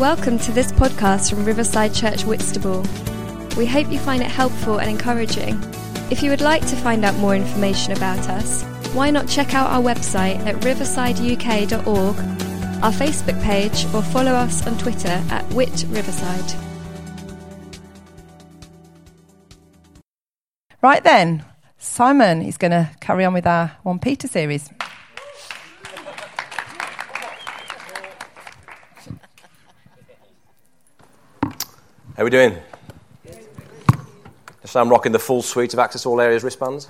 Welcome to this podcast from Riverside Church Whitstable. We hope you find it helpful and encouraging. If you would like to find out more information about us, why not check out our website at riversideuk.org, our Facebook page, or follow us on Twitter at @WhitRiverside. Right then, Simon is going to carry on with our 1 Peter series. How are we doing? So I'm rocking the full suite of Access All Areas wristbands.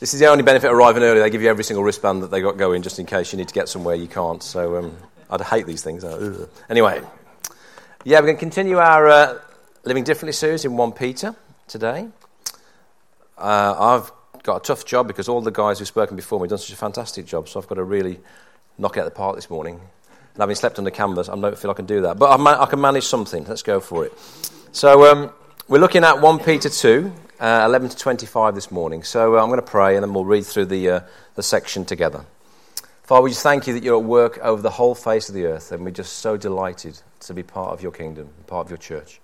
This is the only benefit of arriving early. They give you every single wristband that they got going, just in case you need to get somewhere you can't. So I'd hate these things. Anyway, we're going to continue our Living Differently series in 1 Peter today. I've got a tough job because all the guys who've spoken before me have done such a fantastic job, so I've got to really knock it out of the park this morning. And having slept on the canvas, I don't feel I can do that. But I can manage something. Let's go for it. So we're looking at 1 Peter 2, 11 to 25 this morning. So I'm going to pray and then we'll read through the section together. Father, we just thank you that you're at work over the whole face of the earth. And we're just so delighted to be part of your kingdom, part of your church.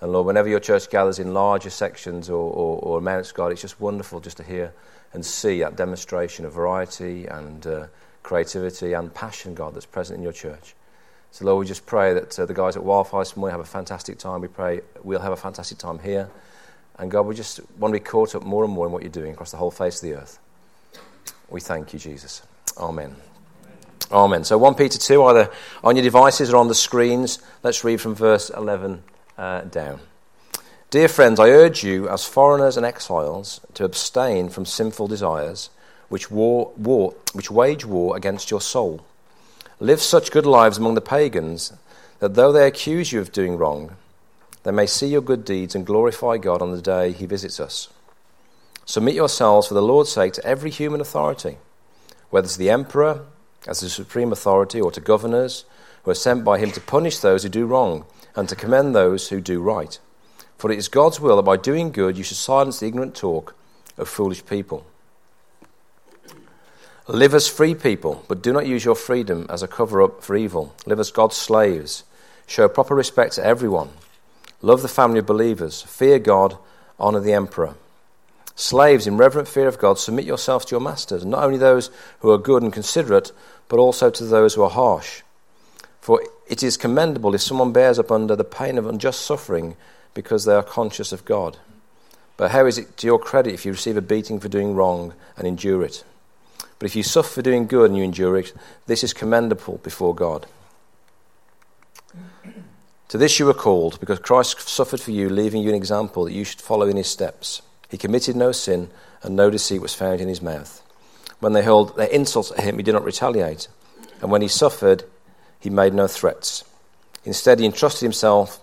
And Lord, whenever your church gathers in larger sections or amounts, God, it's just wonderful just to hear and see that demonstration of variety and creativity and passion, God, that's present in your church. So, Lord, we just pray that the guys at Wildfire this morning have a fantastic time. We pray we'll have a fantastic time here. And, God, we just want to be caught up more and more in what you're doing across the whole face of the earth. We thank you, Jesus. Amen. Amen. So 1 Peter 2, either on your devices or on the screens, let's read from verse 11 down. Dear friends, I urge you as foreigners and exiles to abstain from sinful desires which wage war against your soul. Live such good lives among the pagans that though they accuse you of doing wrong, they may see your good deeds and glorify God on the day he visits us. Submit yourselves for the Lord's sake to every human authority, whether to the emperor as the supreme authority or to governors who are sent by him to punish those who do wrong and to commend those who do right. For it is God's will that by doing good you should silence the ignorant talk of foolish people. Live as free people, but do not use your freedom as a cover-up for evil. Live as God's slaves. Show proper respect to everyone. Love the family of believers. Fear God. Honour the emperor. Slaves, in reverent fear of God, submit yourselves to your masters, and not only those who are good and considerate, but also to those who are harsh. For it is commendable if someone bears up under the pain of unjust suffering because they are conscious of God. But how is it to your credit if you receive a beating for doing wrong and endure it? But if you suffer for doing good and you endure it, this is commendable before God. To this you were called, because Christ suffered for you, leaving you an example that you should follow in his steps. He committed no sin, and no deceit was found in his mouth. When they hurled their insults at him, he did not retaliate. And when he suffered, he made no threats. Instead, he entrusted himself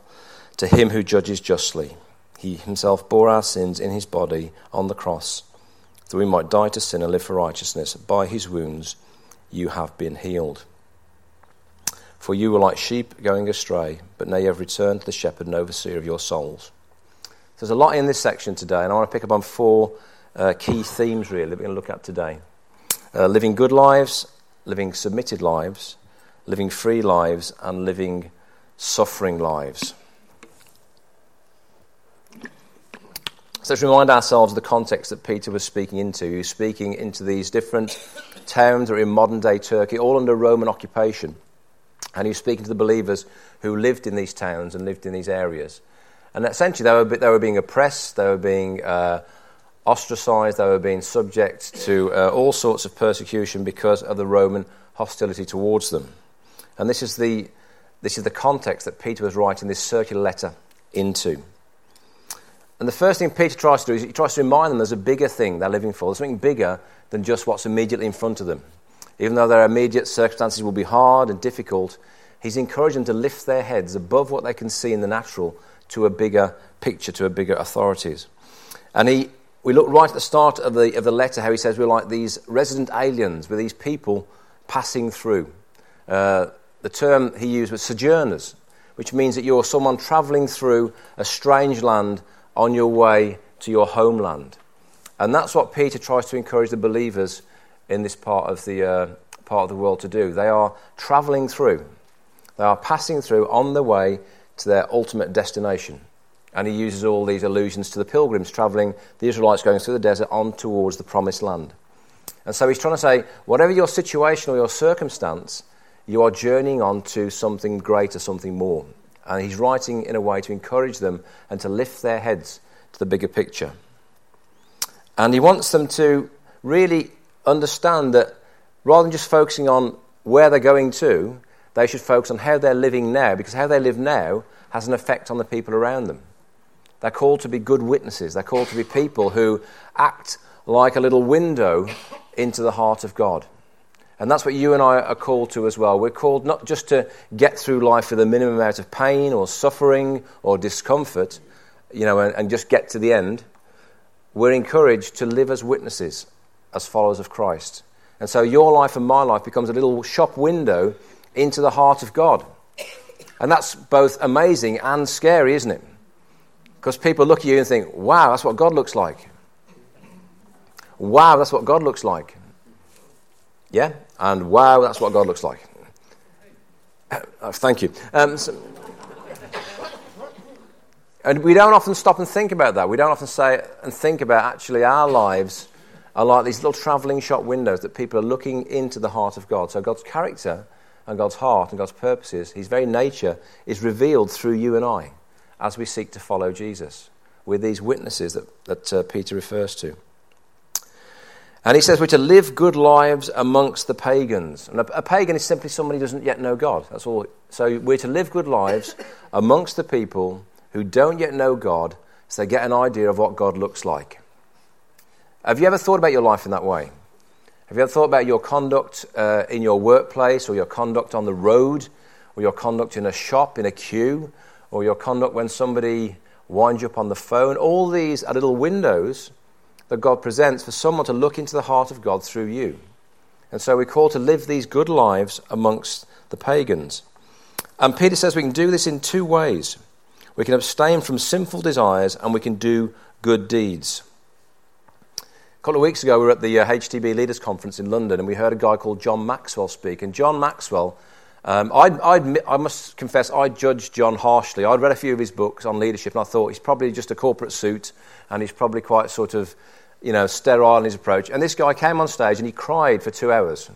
to him who judges justly. He himself bore our sins in his body on the cross, that we might die to sin and live for righteousness. By his wounds you have been healed. For you were like sheep going astray, but now you have returned to the shepherd and overseer of your souls. There's a lot in this section today, and I want to pick up on 4 key themes, really, that we're going to look at today. Living good lives, living submitted lives, living free lives, and living suffering lives. So let's remind ourselves of the context that Peter was speaking into. He was speaking into these different towns that are in modern-day Turkey, all under Roman occupation. And he was speaking to the believers who lived in these towns and lived in these areas. And essentially, they were being oppressed, they were being ostracised, they were being subject to all sorts of persecution because of the Roman hostility towards them. And this is the context that Peter was writing this circular letter into. And the first thing Peter tries to do is he tries to remind them there's a bigger thing they're living for. There's something bigger than just what's immediately in front of them. Even though their immediate circumstances will be hard and difficult, he's encouraging them to lift their heads above what they can see in the natural to a bigger picture, to a bigger authorities. And we look right at the start of the letter how he says we're like these resident aliens, we're these people passing through. The term he used was sojourners, which means that you're someone travelling through a strange land on your way to your homeland. And that's what Peter tries to encourage the believers in this part of the part of the world to do. They are travelling through. They are passing through on the way to their ultimate destination. And he uses all these allusions to the pilgrims travelling, the Israelites going through the desert on towards the promised land. And so he's trying to say, whatever your situation or your circumstance, you are journeying on to something greater, something more. And he's writing in a way to encourage them and to lift their heads to the bigger picture. And he wants them to really understand that rather than just focusing on where they're going to, they should focus on how they're living now, because how they live now has an effect on the people around them. They're called to be good witnesses. They're called to be people who act like a little window into the heart of God. And that's what you and I are called to as well. We're called not just to get through life with a minimum amount of pain or suffering or discomfort, and just get to the end. We're encouraged to live as witnesses, as followers of Christ. And so your life and my life becomes a little shop window into the heart of God. And that's both amazing and scary, isn't it? Because people look at you and think, wow, that's what God looks like. Wow, that's what God looks like. Yeah? And wow, that's what God looks like. Thank you. And we don't often stop and think about that. We don't often say and think about, actually, our lives are like these little travelling shop windows that people are looking into the heart of God. So God's character and God's heart and God's purposes, his very nature, is revealed through you and I as we seek to follow Jesus. We're these witnesses that Peter refers to. And he says we're to live good lives amongst the pagans. And a pagan is simply somebody who doesn't yet know God. That's all. So we're to live good lives amongst the people who don't yet know God, so they get an idea of what God looks like. Have you ever thought about your life in that way? Have you ever thought about your conduct in your workplace, or your conduct on the road, or your conduct in a shop, in a queue, or your conduct when somebody winds you up on the phone? All these are little windows that God presents for someone to look into the heart of God through you. And so we're called to live these good lives amongst the pagans. And Peter says we can do this in two ways. We can abstain from sinful desires and we can do good deeds. A couple of weeks ago we were at the HTB Leaders Conference in London, and we heard a guy called John Maxwell speak. And John Maxwell, I must confess, I judged John harshly. I'd read a few of his books on leadership and I thought he's probably just a corporate suit and he's probably quite sort of sterile in his approach. And this guy came on stage and he cried for 2 hours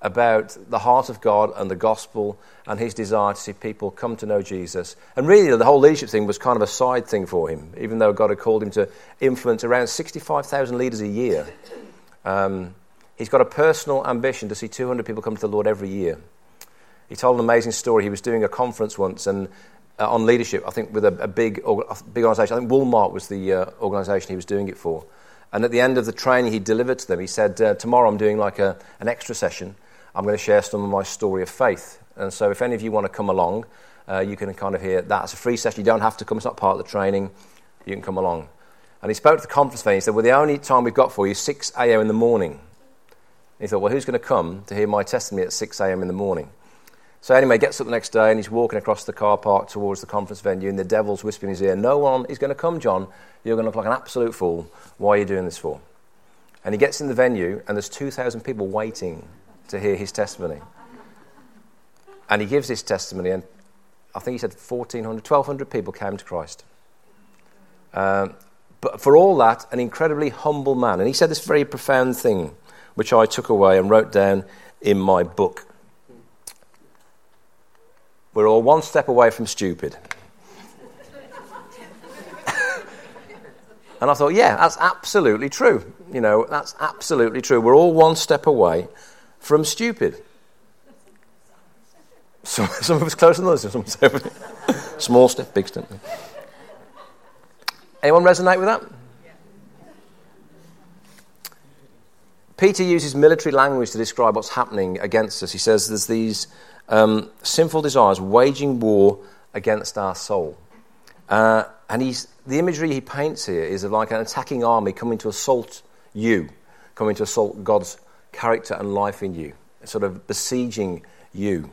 about the heart of God and the gospel and his desire to see people come to know Jesus. And really, the whole leadership thing was kind of a side thing for him, even though God had called him to influence around 65,000 leaders a year. He's got a personal ambition to see 200 people come to the Lord every year. He told an amazing story. He was doing a conference once and on leadership, I think with a big organisation. I think Walmart was the organisation he was doing it for. And at the end of the training he delivered to them, he said, tomorrow I'm doing like an extra session. I'm going to share some of my story of faith. And so if any of you want to come along, you can kind of hear that. It's a free session. You don't have to come. It's not part of the training. You can come along. And he spoke to the conference fan. He said, well, the only time we've got for you is 6 a.m. in the morning. And he thought, well, who's going to come to hear my testimony at 6 a.m. in the morning? So anyway, gets up the next day and he's walking across the car park towards the conference venue, and the devil's whispering in his ear, no one is going to come, John. You're going to look like an absolute fool. Why are you doing this for? And he gets in the venue and there's 2,000 people waiting to hear his testimony. And he gives his testimony, and I think he said 1,200 people came to Christ. But for all that, an incredibly humble man. And he said this very profound thing, which I took away and wrote down in my book. We're all one step away from stupid. And I thought, yeah, that's absolutely true. That's absolutely true. We're all one step away from stupid. Some of us closer than others. Small step, big step. Anyone resonate with that? Peter uses military language to describe what's happening against us. He says there's these sinful desires waging war against our soul. And the imagery he paints here is of like an attacking army coming to assault you, coming to assault God's character and life in you, sort of besieging you,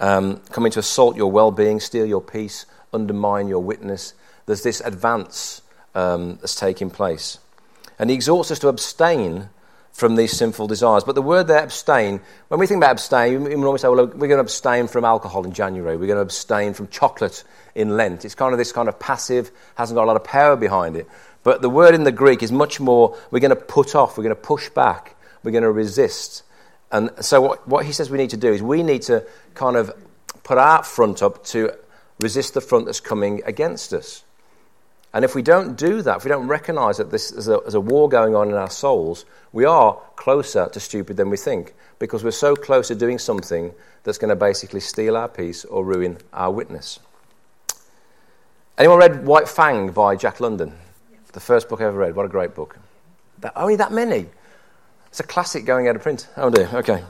coming to assault your well-being, steal your peace, undermine your witness. There's this advance that's taking place. And he exhorts us to abstain from these sinful desires. But the word there, abstain, when we think about abstain, we always say, well, look, we're going to abstain from alcohol in January. We're going to abstain from chocolate in Lent. It's kind of this kind of passive, hasn't got a lot of power behind it. But the word in the Greek is much more, we're going to put off, we're going to push back, we're going to resist. And so what he says we need to do is we need to kind of put our front up to resist the front that's coming against us. And if we don't do that, if we don't recognise that this is a war going on in our souls, we are closer to stupid than we think, because we're so close to doing something that's going to basically steal our peace or ruin our witness. Anyone read White Fang by Jack London? The first book I ever read. What a great book. Only that many. It's a classic going out of print. Oh dear, okay.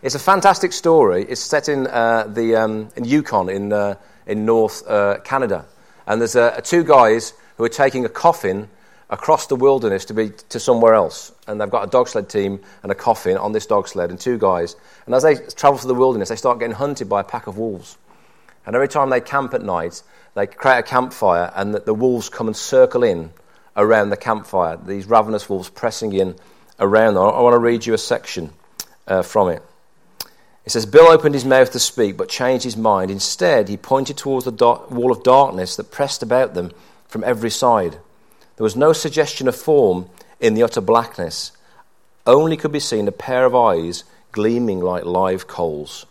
It's a fantastic story. It's set in in Yukon in North Canada. And there's two guys who are taking a coffin across the wilderness to somewhere else. And they've got a dog sled team and a coffin on this dog sled and two guys. And as they travel through the wilderness, they start getting hunted by a pack of wolves. And every time they camp at night, they create a campfire and the wolves come and circle in around the campfire, these ravenous wolves pressing in around them. I want to read you a section from it. It says, Bill opened his mouth to speak, but changed his mind. Instead, he pointed towards the wall of darkness that pressed about them from every side. There was no suggestion of form in the utter blackness. Only could be seen a pair of eyes gleaming like live coals.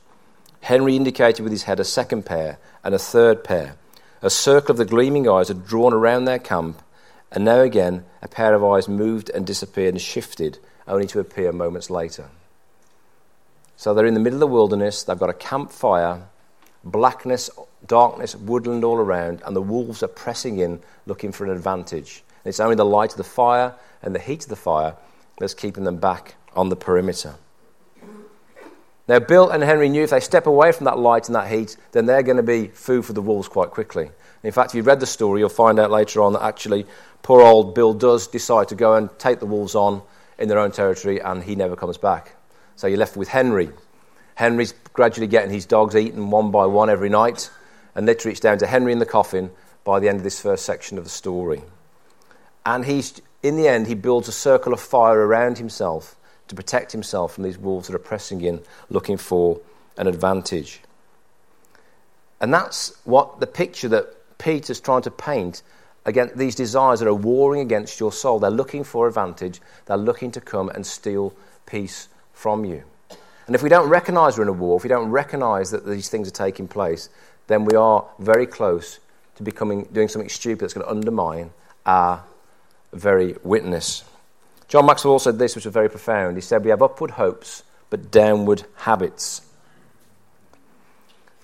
Henry indicated with his head a second pair and a third pair. A circle of the gleaming eyes had drawn around their camp, and now again a pair of eyes moved and disappeared and shifted, only to appear moments later. So they're in the middle of the wilderness, they've got a campfire, blackness, darkness, woodland all around, and the wolves are pressing in, looking for an advantage. And it's only the light of the fire and the heat of the fire that's keeping them back on the perimeter. Now, Bill and Henry knew if they step away from that light and that heat, then they're going to be food for the wolves quite quickly. In fact, if you read the story, you'll find out later on that actually poor old Bill does decide to go and take the wolves on in their own territory, and he never comes back. So you're left with Henry. Henry's gradually getting his dogs eaten one by one every night, and literally it's down to Henry in the coffin by the end of this first section of the story. And in the end, he builds a circle of fire around himself to protect himself from these wolves that are pressing in, looking for an advantage. And that's what the picture that Peter's trying to paint against these desires that are warring against your soul. They're looking for advantage. They're looking to come and steal peace from you. And if we don't recognise we're in a war, if we don't recognise that these things are taking place, then we are very close to doing something stupid that's going to undermine our very witness. John Maxwell said this, which was very profound. He said, we have upward hopes, but downward habits.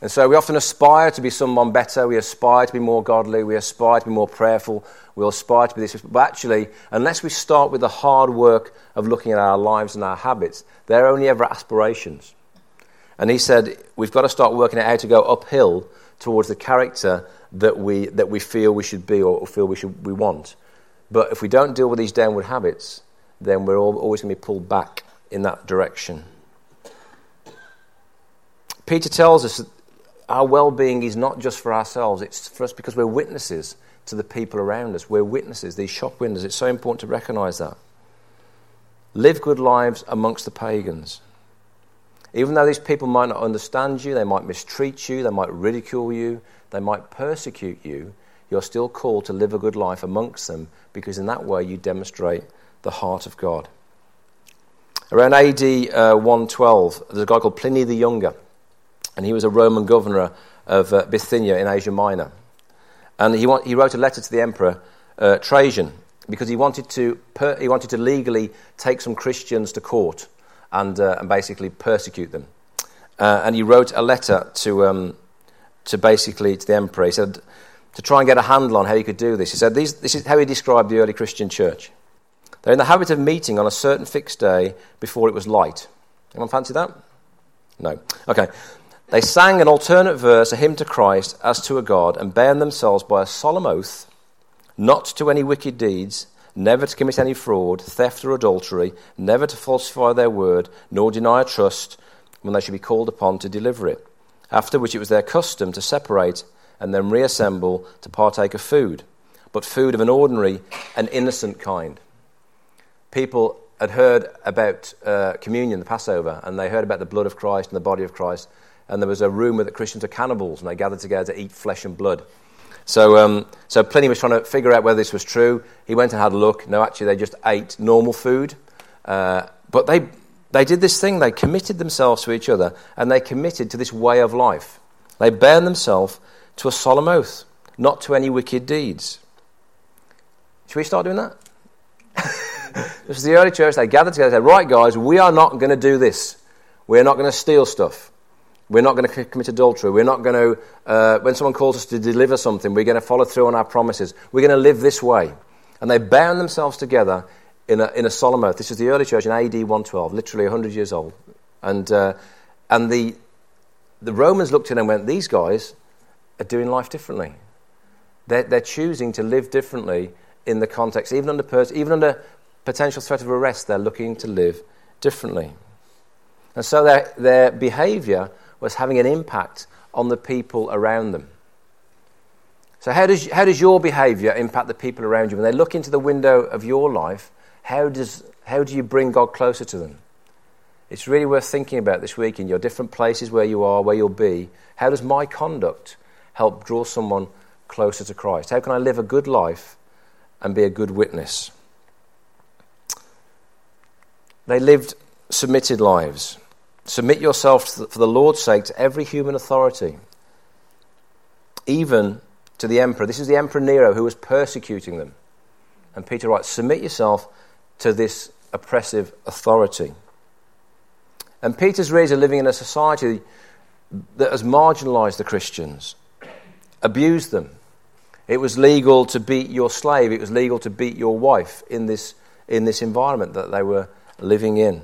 And so we often aspire to be someone better. We aspire to be more godly. We aspire to be more prayerful. We aspire to be this. But actually, unless we start with the hard work of looking at our lives and our habits, they're only ever aspirations. And he said, we've got to start working out how to go uphill towards the character that we feel we should be or feel we want. But if we don't deal with these downward habits, then we're always going to be pulled back in that direction. Peter tells us that our well-being is not just for ourselves, it's for us because we're witnesses to the people around us. We're witnesses, these shop windows. It's so important to recognise that. Live good lives amongst the pagans. Even though these people might not understand you, they might mistreat you, they might ridicule you, they might persecute you, you're still called to live a good life amongst them, because in that way you demonstrate the heart of God. Around AD 112, there's a guy called Pliny the Younger, and he was a Roman governor of Bithynia in Asia Minor. And he wrote a letter to the emperor, Trajan, because he wanted to legally take some Christians to court and basically persecute them. And he wrote a letter to the emperor. He said, to try and get a handle on how he could do this. He said, this is how he described the early Christian church. They're in the habit of meeting on a certain fixed day before it was light. Anyone fancy that? No. Okay. They sang an alternate verse, a hymn to Christ as to a God, and bound themselves by a solemn oath not to any wicked deeds, never to commit any fraud, theft or adultery, never to falsify their word, nor deny a trust when they should be called upon to deliver it. After which it was their custom to separate and then reassemble to partake of food, but food of an ordinary and innocent kind. People had heard about communion, the Passover, and they heard about the blood of Christ and the body of Christ, and there was a rumor that Christians are cannibals, and they gathered together to eat flesh and blood. So Pliny was trying to figure out whether this was true. He went and had a look. No, actually, they just ate normal food. But they did this thing. They committed themselves to each other, and they committed to this way of life. They bound themselves to a solemn oath, not to any wicked deeds. Should we start doing that? This is the early church. They gathered together and said, right, guys, we are not going to do this. We're not going to steal stuff. We're not going to commit adultery. We're not going to, when someone calls us to deliver something, we're going to follow through on our promises. We're going to live this way. And they bound themselves together in a solemn oath. This is the early church in AD 112, literally 100 years old. And the Romans looked in and went, these guys are doing life differently. They're choosing to live differently in the context. Even under potential threat of arrest, they're looking to live differently. And so their behaviour was having an impact on the people around them. So how does your behaviour impact the people around you? When they look into the window of your life, how do you bring God closer to them? It's really worth thinking about this week in your different places where you are, where you'll be. How does my conduct help draw someone closer to Christ? How can I live a good life and be a good witness? They lived submitted lives. Submit yourself for the Lord's sake to every human authority, even to the emperor. This is the Emperor Nero who was persecuting them. And Peter writes, submit yourself to this oppressive authority. And Peter's readers are living in a society that has marginalised the Christians, abused them. It was legal to beat your slave. It was legal to beat your wife in this environment that they were living in.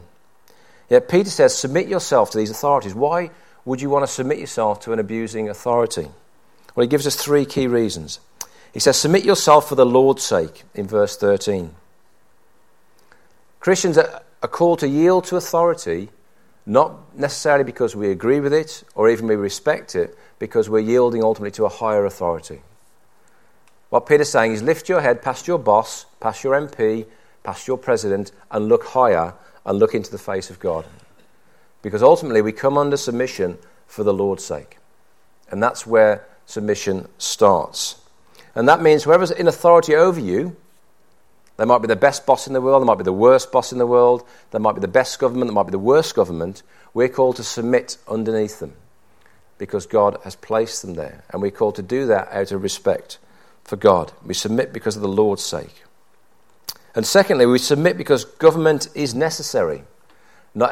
Yet Peter says, submit yourself to these authorities. Why would you want to submit yourself to an abusing authority? Well, he gives us three key reasons. He says, submit yourself for the Lord's sake, in verse 13. Christians are called to yield to authority, not necessarily because we agree with it or even we respect it, because we're yielding ultimately to a higher authority. What Peter's saying is, lift your head past your boss, past your MP, past your president, and look higher, and look into the face of God. Because ultimately we come under submission for the Lord's sake. And that's where submission starts. And that means whoever's in authority over you, they might be the best boss in the world, they might be the worst boss in the world, they might be the best government, they might be the worst government, we're called to submit underneath them because God has placed them there. And we're called to do that out of respect for God. We submit because of the Lord's sake. And secondly, we submit because government is necessary. Not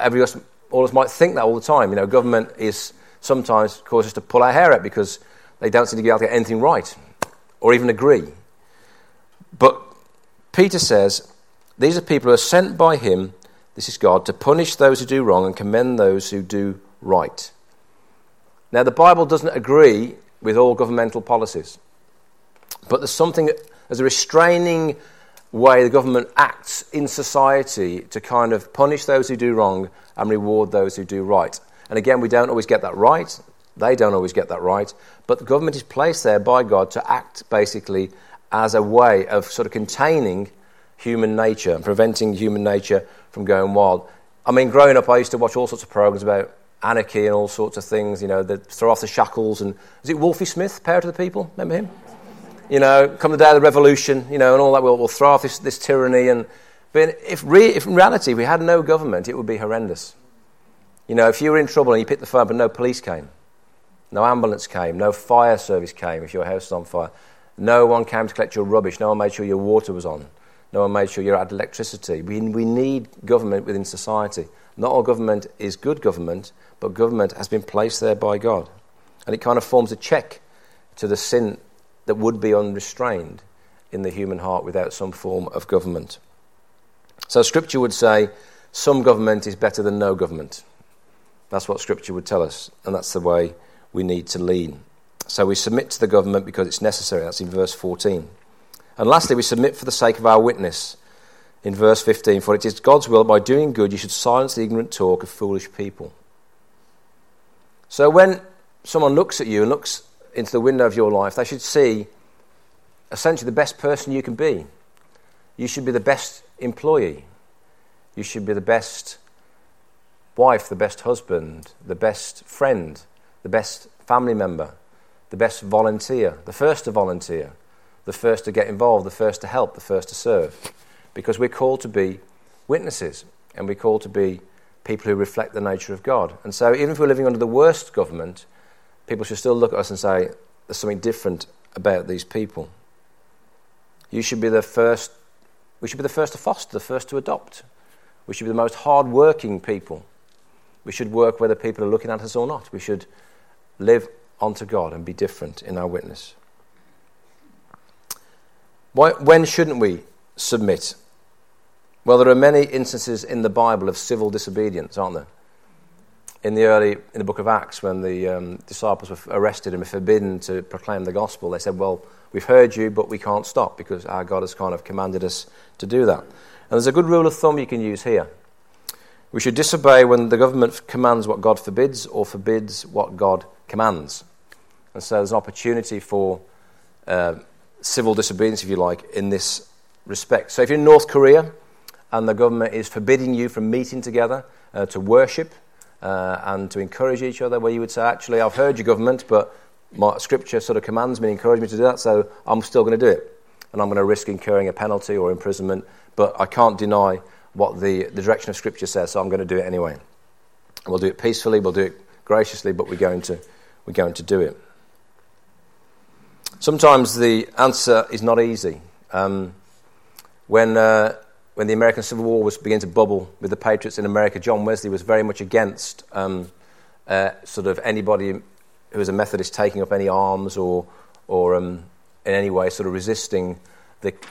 all of us might think that all the time. You know, government is sometimes causes us to pull our hair out because they don't seem to be able to get anything right or even agree. But Peter says, these are people who are sent by him, this is God, to punish those who do wrong and commend those who do right. Now, the Bible doesn't agree with all governmental policies. But there's something, as a restraining way the government acts in society to kind of punish those who do wrong and reward those who do right. And again, we don't always get that right. They don't always get that right. But the government is placed there by God to act basically as a way of sort of containing human nature and preventing human nature from going wild. I mean, growing up, I used to watch all sorts of programs about anarchy and all sorts of things, you know, the throw off the shackles and... Is it Wolfie Smith, Power to the People? Remember him? You know, come the day of the revolution, you know, and all that, we'll throw off this tyranny. And but if in reality we had no government, it would be horrendous. You know, if you were in trouble and you picked the phone, but no police came, no ambulance came, no fire service came if your house was on fire, no one came to collect your rubbish, no one made sure your water was on, no one made sure you had electricity. We need government within society. Not all government is good government, but government has been placed there by God. And it kind of forms a check to the sin that would be unrestrained in the human heart without some form of government. So Scripture would say, some government is better than no government. That's what Scripture would tell us, and that's the way we need to lean. So we submit to the government because it's necessary. That's in verse 14. And lastly, we submit for the sake of our witness. In verse 15, for it is God's will that by doing good you should silence the ignorant talk of foolish people. So when someone looks at you and looks into the window of your life, they should see essentially the best person you can be. You should be the best employee. You should be the best wife, the best husband, the best friend, the best family member, the best volunteer, the first to volunteer, the first to get involved, the first to help, the first to serve. Because we're called to be witnesses, and we're called to be people who reflect the nature of God. And so even if we're living under the worst government, people should still look at us and say, there's something different about these people. You should be the first. We should be the first to foster, the first to adopt. We should be the most hard-working people. We should work whether people are looking at us or not. We should live unto God and be different in our witness. When shouldn't we submit? Well, there are many instances in the Bible of civil disobedience, aren't there? In the book of Acts, when the disciples were arrested and were forbidden to proclaim the gospel, they said, well, we've heard you, but we can't stop because our God has kind of commanded us to do that. And there's a good rule of thumb you can use here. We should disobey when the government commands what God forbids or forbids what God commands. And so there's an opportunity for civil disobedience, if you like, in this respect. So if you're in North Korea and the government is forbidding you from meeting together to worship, and to encourage each other, where you would say, actually, I've heard your government, but my scripture sort of commands me and encourages me to do that, so I'm still going to do it. And I'm going to risk incurring a penalty or imprisonment, but I can't deny what the direction of scripture says, so I'm going to do it anyway. And we'll do it peacefully, we'll do it graciously, but we're going to do it. Sometimes the answer is not easy. When the American Civil War was beginning to bubble with the Patriots in America, John Wesley was very much against sort of anybody who was a Methodist taking up any arms or in any way sort of resisting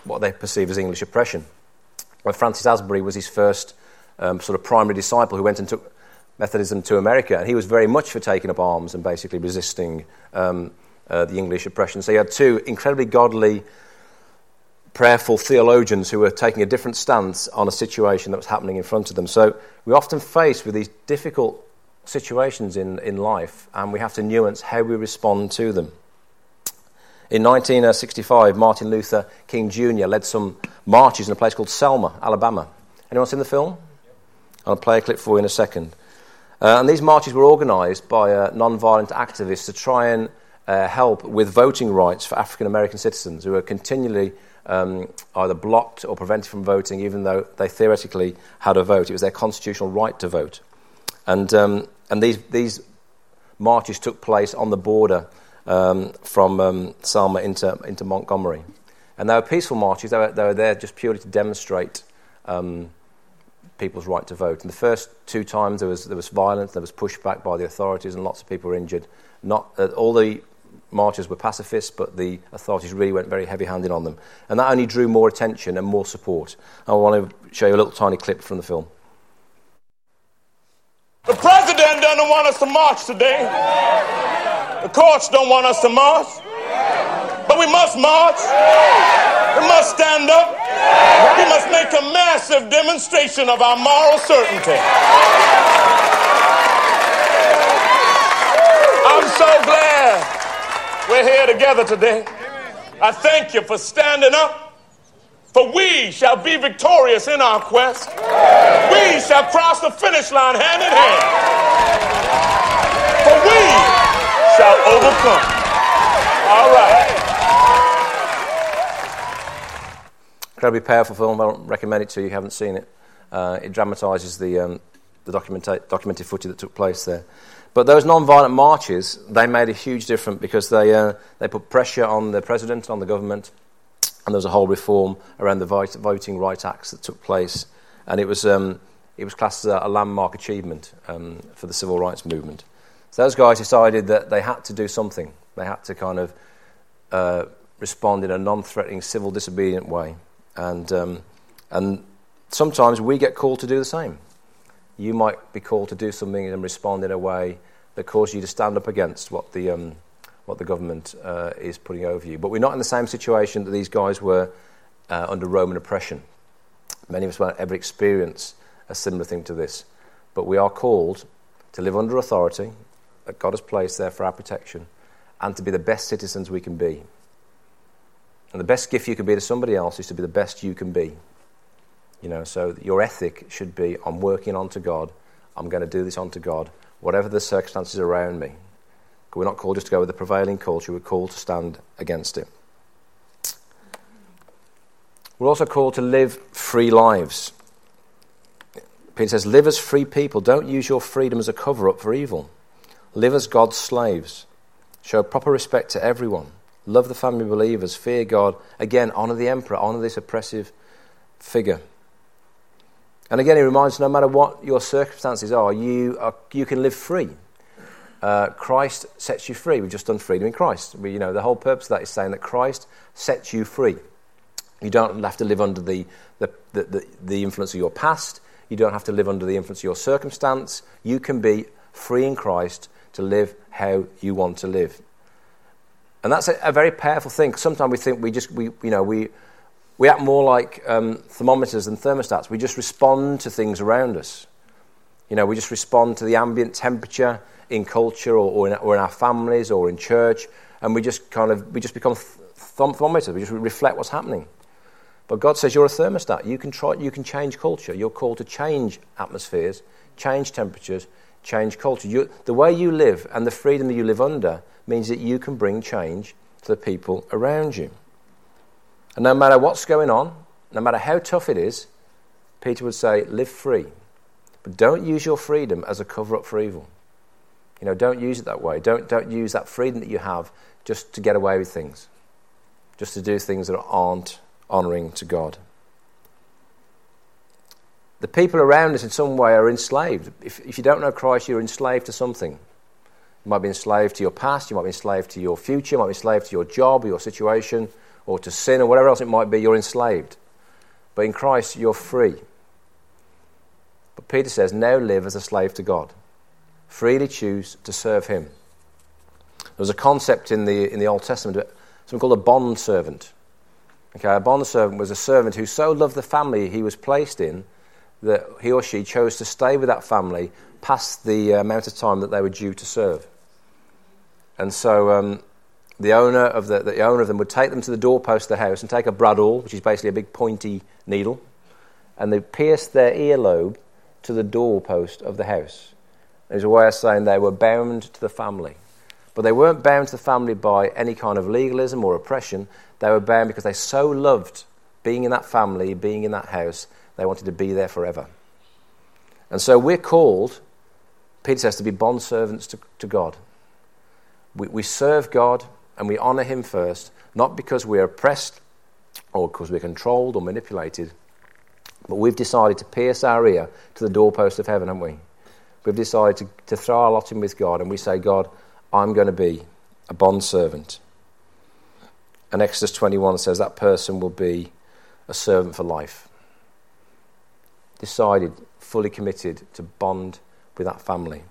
what they perceive as English oppression. Well, Francis Asbury was his first sort of primary disciple who went and took Methodism to America, and he was very much for taking up arms and basically resisting the English oppression. So you had two incredibly godly, prayerful theologians who were taking a different stance on a situation that was happening in front of them. So we're often faced with these difficult situations in life, and we have to nuance how we respond to them. In 1965, Martin Luther King Jr. led some marches in a place called Selma, Alabama. Anyone seen the film? I'll play a clip for you in a second. And these marches were organised by non-violent activists to try and help with voting rights for African American citizens who were continually either blocked or prevented from voting, even though they theoretically had a vote. It was their constitutional right to vote. And these marches took place on the border from Selma into Montgomery. And they were peaceful marches. They were there just purely to demonstrate people's right to vote. And the first two times there was violence, there was pushback by the authorities, and lots of people were injured. All the marchers were pacifists, but the authorities really went very heavy-handed on them. And that only drew more attention and more support. I want to show you a little tiny clip from the film. The president doesn't want us to march today. The courts don't want us to march. But we must march. We must stand up. We must make a massive demonstration of our moral certainty. I'm so glad we're here together today. I thank you for standing up, for we shall be victorious in our quest. We shall cross the finish line hand in hand, for we shall overcome. All right. Incredibly powerful film. I don't recommend it to you if you haven't seen it. It dramatises the documented footage that took place there. But those non-violent marches, they made a huge difference because they put pressure on the president, on the government, and there was a whole reform around the Voting Rights Act that took place, and it was classed as a landmark achievement for the civil rights movement. So those guys decided that they had to do something. They had to kind of respond in a non-threatening, civil disobedient way, and sometimes we get called to do the same. You might be called to do something and respond in a way that causes you to stand up against what the government is putting over you. But we're not in the same situation that these guys were under Roman oppression. Many of us won't ever experience a similar thing to this. But we are called to live under authority that God has placed there for our protection and to be the best citizens we can be. And the best gift you can be to somebody else is to be the best you can be. You know, so your ethic should be, I'm working unto God, I'm going to do this unto God, whatever the circumstances around me. We're not called just to go with the prevailing culture, we're called to stand against it. We're also called to live free lives. Peter says, live as free people. Don't use your freedom as a cover-up for evil. Live as God's slaves. Show proper respect to everyone. Love the family of believers. Fear God. Again, honour the emperor. Honour this oppressive figure. And again, he reminds us, no matter what your circumstances are, you can live free. Christ sets you free. We've just done freedom in Christ. We, you know, the whole purpose of that is saying that Christ sets you free. You don't have to live under the influence of your past. You don't have to live under the influence of your circumstance. You can be free in Christ to live how you want to live. And that's a very powerful thing. Sometimes we think we act more like thermometers than thermostats. We just respond to things around us. You know, we just respond to the ambient temperature in culture or in our families or in church, and we just become thermometers. We just reflect what's happening. But God says you're a thermostat. You can change culture. You're called to change atmospheres, change temperatures, change culture. The way you live and the freedom that you live under means that you can bring change to the people around you. And no matter what's going on, no matter how tough it is, Peter would say, live free. But don't use your freedom as a cover-up for evil. You know, don't use it that way. Don't use that freedom that you have just to get away with things, just to do things that aren't honouring to God. The people around us in some way are enslaved. If you don't know Christ, you're enslaved to something. You might be enslaved to your past, you might be enslaved to your future, you might be enslaved to your job or your situation or to sin or whatever else it might be, you're enslaved. But in Christ, you're free. But Peter says, now live as a slave to God. Freely choose to serve him. There's a concept in the Old Testament, something called a bondservant. Okay, a bondservant was a servant who so loved the family he was placed in that he or she chose to stay with that family past the amount of time that they were due to serve. And so the owner of them would take them to the doorpost of the house and take a bradawl, which is basically a big pointy needle, and they pierced their earlobe to the doorpost of the house. It was a way of saying they were bound to the family. But they weren't bound to the family by any kind of legalism or oppression. They were bound because they so loved being in that family, being in that house, they wanted to be there forever. And so we're called, Peter says, to be bondservants to God. We serve God and we honour him first, not because we're oppressed or because we're controlled or manipulated, but we've decided to pierce our ear to the doorpost of heaven, haven't we? We've decided to throw our lot in with God, and we say, God, I'm going to be a bondservant. And Exodus 21 says that person will be a servant for life. Decided, fully committed to bond with that family.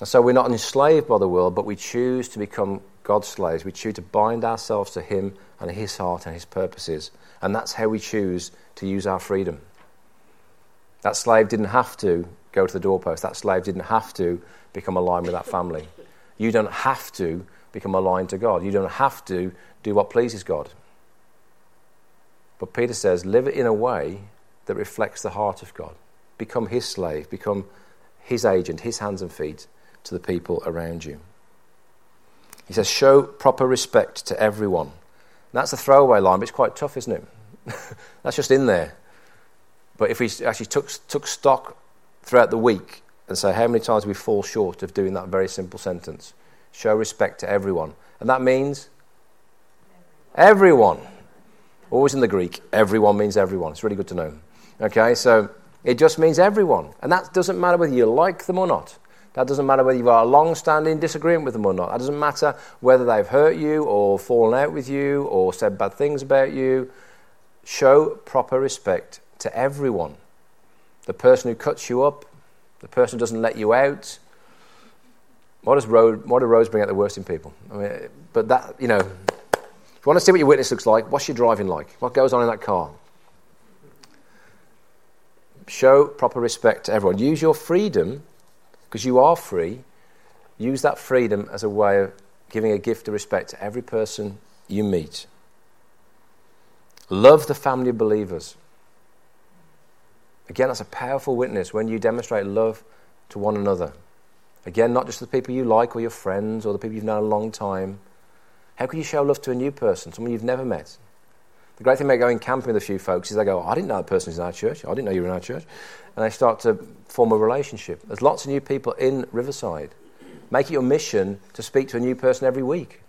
And so we're not enslaved by the world, but we choose to become God's slaves. We choose to bind ourselves to him and his heart and his purposes. And that's how we choose to use our freedom. That slave didn't have to go to the doorpost. That slave didn't have to become aligned with that family. You don't have to become aligned to God. You don't have to do what pleases God. But Peter says, live it in a way that reflects the heart of God. Become his slave. Become his agent, his hands and feet to the people around you. He says, show proper respect to everyone. And that's a throwaway line, but it's quite tough, isn't it? That's just in there. But if we actually took stock throughout the week and say, how many times do we fall short of doing that very simple sentence? Show respect to everyone. And that means everyone. Always in the Greek, everyone means everyone. It's really good to know. Okay, so it just means everyone. And that doesn't matter whether you like them or not. That doesn't matter whether you've got a long-standing disagreement with them or not. That doesn't matter whether they've hurt you or fallen out with you or said bad things about you. Show proper respect to everyone. The person who cuts you up, the person who doesn't let you out. What do roads bring out the worst in people? I mean, but that, you know, if you want to see what your witness looks like, what's your driving like? What goes on in that car? Show proper respect to everyone. Use your freedom, because you are free. Use that freedom as a way of giving a gift of respect to every person you meet. Love the family of believers. Again, that's a powerful witness when you demonstrate love to one another. Again, not just the people you like or your friends or the people you've known a long time. How can you show love to a new person, someone you've never met? The great thing about going camping with a few folks is they go, I didn't know that person was in our church. I didn't know you were in our church. And they start to form a relationship. There's lots of new people in Riverside. Make it your mission to speak to a new person every week.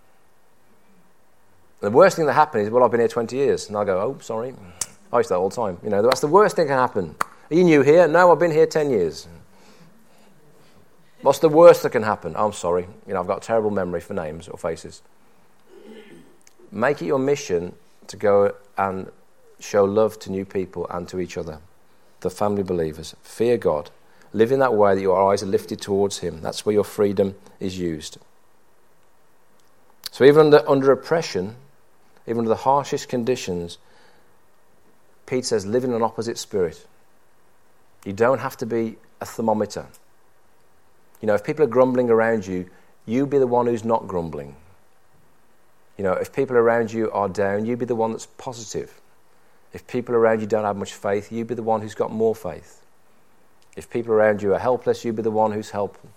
The worst thing that happened is, well, I've been here 20 years. And I go, oh, sorry. I used to that all the time. You know, that's the worst thing that can happen. Are you new here? No, I've been here 10 years. What's the worst that can happen? Oh, I'm sorry. You know, I've got a terrible memory for names or faces. Make it your mission to go and show love to new people and to each other. The family believers. Fear God. Live in that way that your eyes are lifted towards Him. That's where your freedom is used. So even under oppression, even under the harshest conditions, Peter says, live in an opposite spirit. You don't have to be a thermometer. You know, if people are grumbling around you, you be the one who's not grumbling. You know, if people around you are down, you be the one that's positive. If people around you don't have much faith, you be the one who's got more faith. If people around you are helpless, you be the one who's helpful.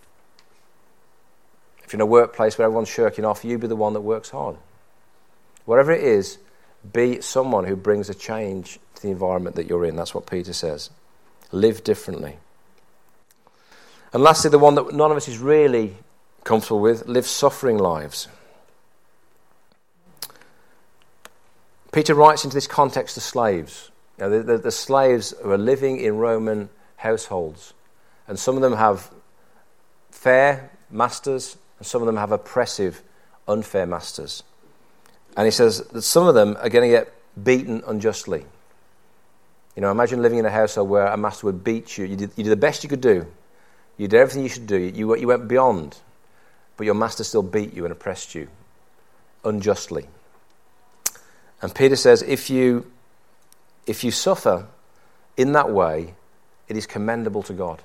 If you're in a workplace where everyone's shirking off, you be the one that works hard. Whatever it is, be someone who brings a change to the environment that you're in. That's what Peter says. Live differently. And lastly, the one that none of us is really comfortable with, live suffering lives. Peter writes into this context to slaves. Now, the slaves who are living in Roman households, and some of them have fair masters, and some of them have oppressive, unfair masters. And he says that some of them are going to get beaten unjustly. You know, imagine living in a household where a master would beat you. You did the best you could do. You did everything you should do. You went beyond, but your master still beat you and oppressed you unjustly. And Peter says, if you suffer in that way, it is commendable to God.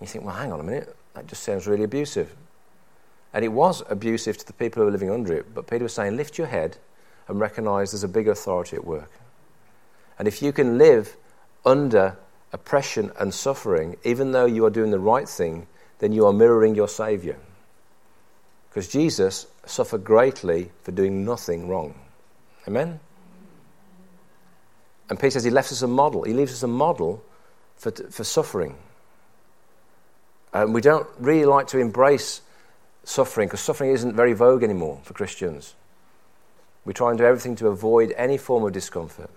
You think, well, hang on a minute. That just sounds really abusive. And it was abusive to the people who were living under it. But Peter was saying, lift your head and recognize there's a bigger authority at work. And if you can live under oppression and suffering, even though you are doing the right thing, then you are mirroring your Saviour. Because Jesus suffered greatly for doing nothing wrong. Amen? And Peter says he left us a model. He leaves us a model for suffering. And we don't really like to embrace suffering, because suffering isn't very vogue anymore for Christians. We try and do everything to avoid any form of discomfort.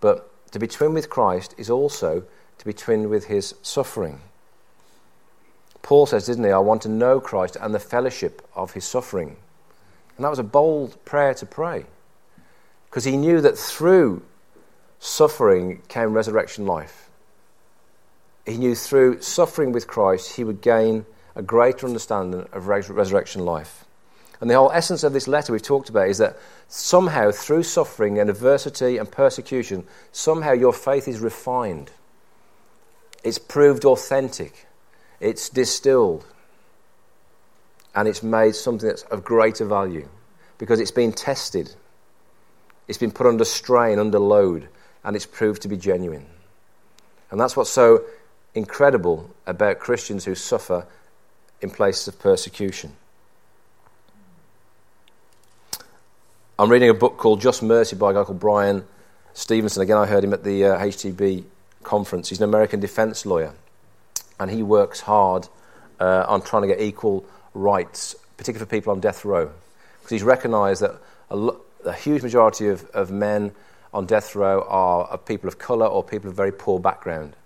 But to be twinned with Christ is also to be twinned with His suffering. Paul says, didn't he, I want to know Christ and the fellowship of His suffering. And that was a bold prayer to pray, because he knew that through suffering came resurrection life. He knew through suffering with Christ he would gain a greater understanding of resurrection life. And the whole essence of this letter we've talked about is that somehow through suffering and adversity and persecution, somehow your faith is refined. It's proved authentic. It's distilled. And it's made something that's of greater value, because it's been tested. It's been put under strain, under load, and it's proved to be genuine. And that's what's so incredible about Christians who suffer in places of persecution. I'm reading a book called Just Mercy by a guy called Brian Stevenson. Again, I heard him at the HTB conference. He's an American defense lawyer, and he works hard on trying to get equal rights, particularly for people on death row, because he's recognised that a huge majority of men on death row are people of colour or people of very poor background.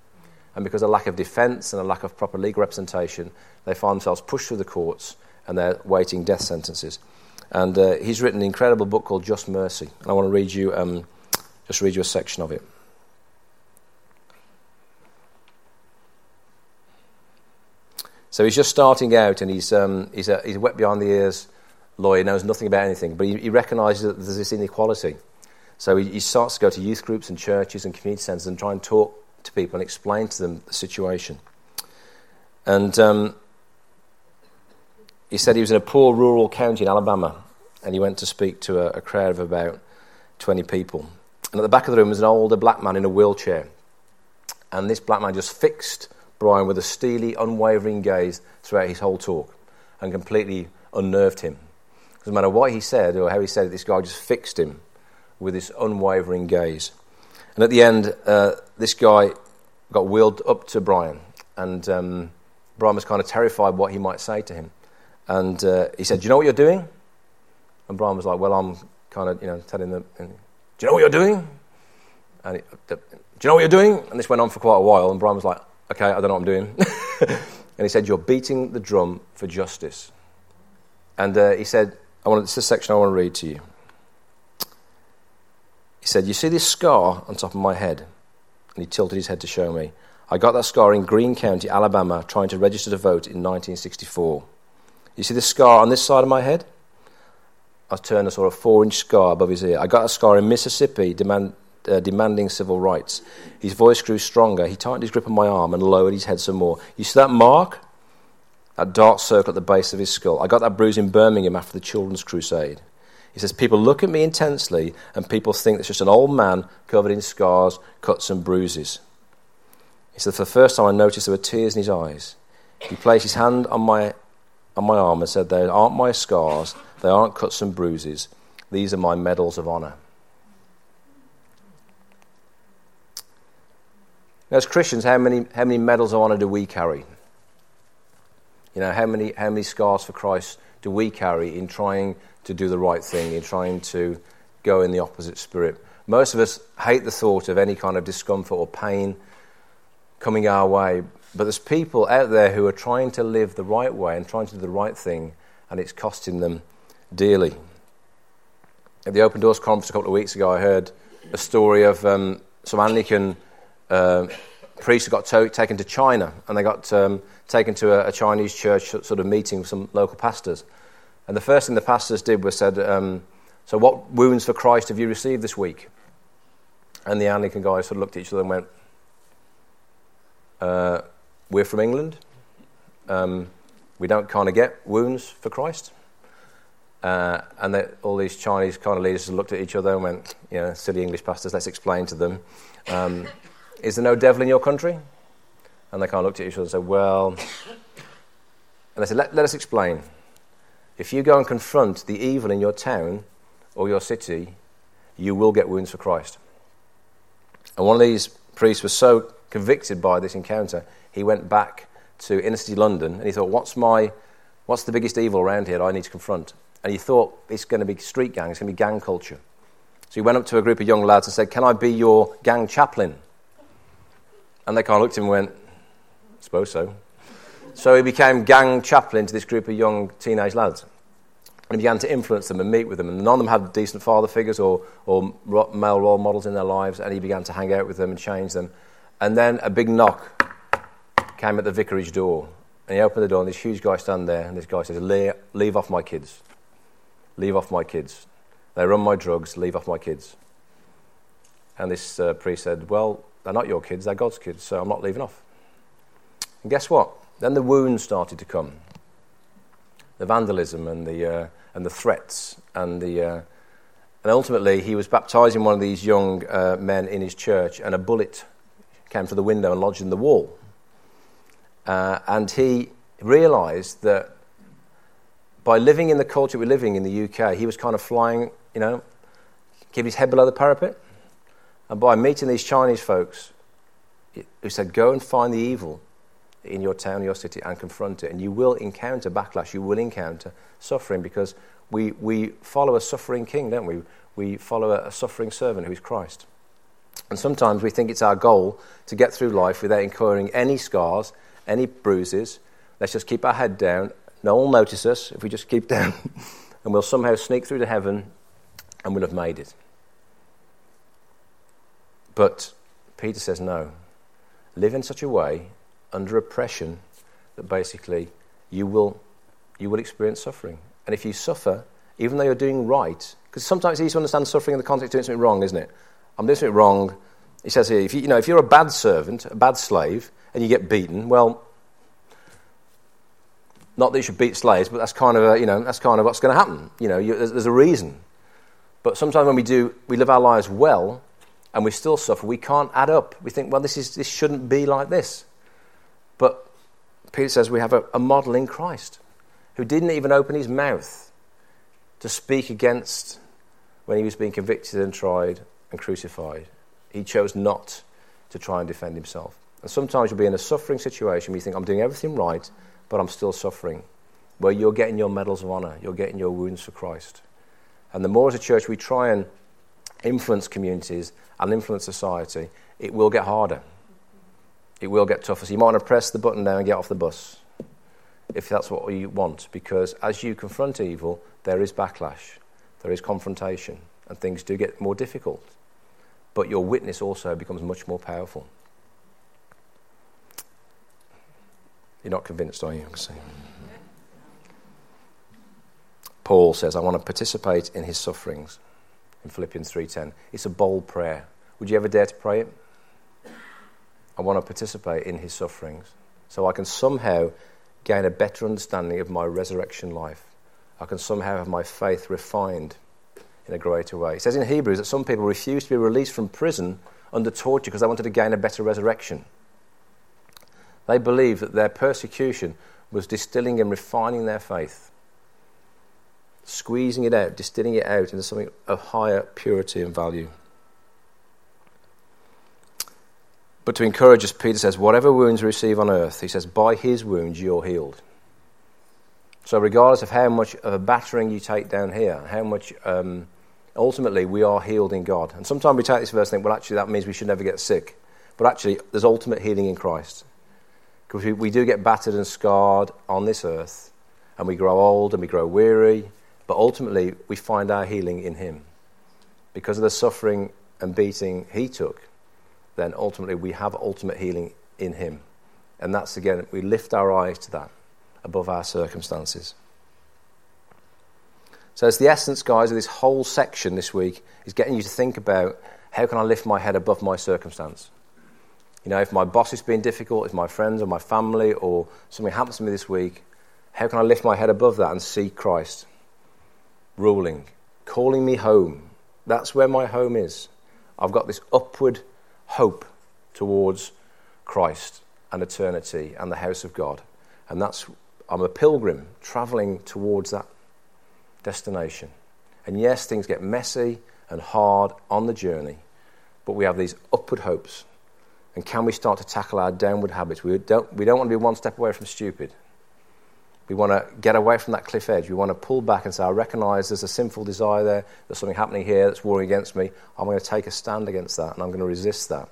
And because of lack of defence and a lack of proper legal representation, they find themselves pushed through the courts and they're waiting death sentences. And he's written an incredible book called Just Mercy. And I want to read you, a section of it. So he's just starting out, and he's wet behind the ears lawyer, knows nothing about anything, but he recognises that there's this inequality. So he starts to go to youth groups and churches and community centres and try and talk to people and explain to them the situation. And he said he was in a poor rural county in Alabama, and he went to speak to a crowd of about 20 people. And at the back of the room was an older black man in a wheelchair And this black man just fixed Brian with a steely, unwavering gaze throughout his whole talk and completely unnerved him. No matter what he said or how he said it, this guy just fixed him with this unwavering gaze. And at the end, this guy got wheeled up to Brian, and Brian was kind of terrified what he might say to him. And he said, "Do you know what you're doing?" And Brian was like, "Well, I'm kind of, telling them, do you know what you're doing? And do you know what you're doing?" And this went on for quite a while, and Brian was like, "Okay, I don't know what I'm doing." And he said, "You're beating the drum for justice." And he said, "This is the section I want to read to you." He said, "You see this scar on top of my head?" And he tilted his head to show me. "I got that scar in Greene County, Alabama, trying to register to vote in 1964. You see this scar on this side of my head?" I turned and saw a 4-inch scar above his ear. "I got a scar in Mississippi, demanding civil rights." His voice grew stronger. He tightened his grip on my arm and lowered his head some more. "You see that mark? That dark circle at the base of his skull. I got that bruise in Birmingham after the Children's Crusade." He says, "People look at me intensely, and people think it's just an old man covered in scars, cuts and bruises." He said, "For the first time I noticed there were tears in his eyes." He placed his hand on my arm and said, "They aren't my scars, they aren't cuts and bruises. These are my medals of honor." Now, as Christians, how many medals of honor do we carry? How many scars for Christ do we carry in trying to do the right thing, in trying to go in the opposite spirit? Most of us hate the thought of any kind of discomfort or pain coming our way, but there's people out there who are trying to live the right way and trying to do the right thing, and it's costing them dearly. At the Open Doors Conference a couple of weeks ago, I heard a story of some Anglican priests who got taken to China, and they got taken to a Chinese church sort of meeting with some local pastors. And the first thing the pastors did was said, "So what wounds for Christ have you received this week?" And the Anglican guys sort of looked at each other and went, "We're from England. We don't kind of get wounds for Christ." And all these Chinese kind of leaders looked at each other and went, "Silly English pastors, let's explain to them. Is there no devil in your country?" And they kind of looked at each other and said, "Well..." And they said, let us explain. If you go and confront the evil in your town or your city, you will get wounds for Christ." And one of these priests was so convicted by this encounter, he went back to inner city London, and he thought, what's the biggest evil around here that I need to confront? And he thought, it's going to be street gangs, it's going to be gang culture. So he went up to a group of young lads and said, "Can I be your gang chaplain?" And they kind of looked at him and went, "I suppose so." So he became gang chaplain to this group of young teenage lads. And he began to influence them and meet with them. And none of them had decent father figures or male role models in their lives. And he began to hang out with them and change them. And then a big knock came at the vicarage door. And he opened the door, and this huge guy stood there. And this guy says, "Leave off my kids. Leave off my kids. They run my drugs. Leave off my kids." And this priest said, "Well, they're not your kids. They're God's kids. So I'm not leaving off." And guess what? Then the wounds started to come. The vandalism and the threats and ultimately he was baptising one of these young men in his church, and a bullet came through the window and lodged in the wall. And he realised that by living in the culture we're living in the UK, he was kind of flying, keep his head below the parapet. And by meeting these Chinese folks who said, "Go and find the evil in your town, your city, and confront it, and you will encounter backlash, you will encounter suffering," because we follow a suffering king, don't we? We follow a suffering servant who is Christ. And sometimes we think it's our goal to get through life without incurring any scars, any bruises. Let's just keep our head down. No one will notice us if we just keep down, and we'll somehow sneak through to heaven, and we'll have made it. But Peter says no. Live in such a way under oppression that basically you will experience suffering. And if you suffer, even though you're doing right, because sometimes it's easy to understand suffering in the context of doing something wrong, isn't it? I'm doing something wrong. He says here, if you're a bad servant, a bad slave, and you get beaten, well, not that you should beat slaves, but that's kind of what's going to happen. There's a reason. But sometimes when we live our lives well, and we still suffer. We can't add up. We think, well, this shouldn't be like this. But Peter says we have a model in Christ who didn't even open his mouth to speak against when he was being convicted and tried and crucified. He chose not to try and defend himself. And sometimes you'll be in a suffering situation where you think, I'm doing everything right, but I'm still suffering. Well, you're getting your medals of honor. You're getting your wounds for Christ. And the more as a church we try and influence communities and influence society, it will get harder. It will get tougher. So you might want to press the button down and get off the bus if that's what you want, because as you confront evil, there is backlash, there is confrontation, and things do get more difficult. But your witness also becomes much more powerful. You're not convinced, are you? Paul says, I want to participate in his sufferings in Philippians 3:10. It's a bold prayer. Would you ever dare to pray it? I want to participate in his sufferings so I can somehow gain a better understanding of my resurrection life. I can somehow have my faith refined in a greater way. It says in Hebrews that some people refused to be released from prison under torture because they wanted to gain a better resurrection. They believed that their persecution was distilling and refining their faith, squeezing it out, distilling it out into something of higher purity and value. But to encourage us, Peter says, whatever wounds we receive on earth, he says, by his wounds you're healed. So regardless of how much of a battering you take down here, how much ultimately we are healed in God. And sometimes we take this verse and think, well, actually that means we should never get sick. But actually there's ultimate healing in Christ. Because we do get battered and scarred on this earth, and we grow old and we grow weary, but ultimately we find our healing in him. Because of the suffering and beating he took, then ultimately we have ultimate healing in him. And that's, again, we lift our eyes to that above our circumstances. So it's the essence, guys, of this whole section this week is getting you to think about, how can I lift my head above my circumstance? You know, if my boss has been difficult, if my friends or my family or something happens to me this week, how can I lift my head above that and see Christ ruling, calling me home? That's where my home is. I've got this upward hope towards Christ and eternity and the house of God. And I'm a pilgrim travelling towards that destination. And yes, things get messy and hard on the journey, but we have these upward hopes. And can we start to tackle our downward habits? We don't want to be one step away from stupid. We want to get away from that cliff edge. We want to pull back and say, I recognise there's a sinful desire there. There's something happening here that's warring against me. I'm going to take a stand against that, and I'm going to resist that.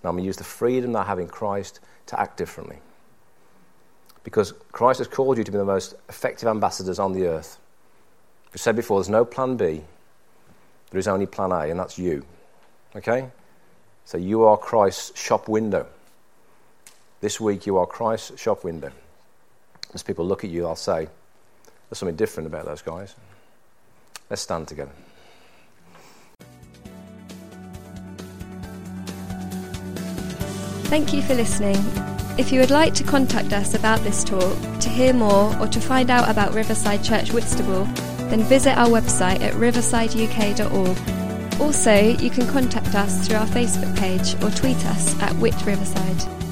And I'm going to use the freedom that I have in Christ to act differently. Because Christ has called you to be the most effective ambassadors on the earth. We said before, there's no plan B. There is only plan A, and that's you. Okay? So you are Christ's shop window. This week you are Christ's shop window. As people look at you, they'll say, there's something different about those guys. Let's stand together. Thank you for listening. If you would like to contact us about this talk, to hear more or to find out about Riverside Church Whitstable, then visit our website at riversideuk.org. Also, you can contact us through our Facebook page or tweet us at WhitRiverside.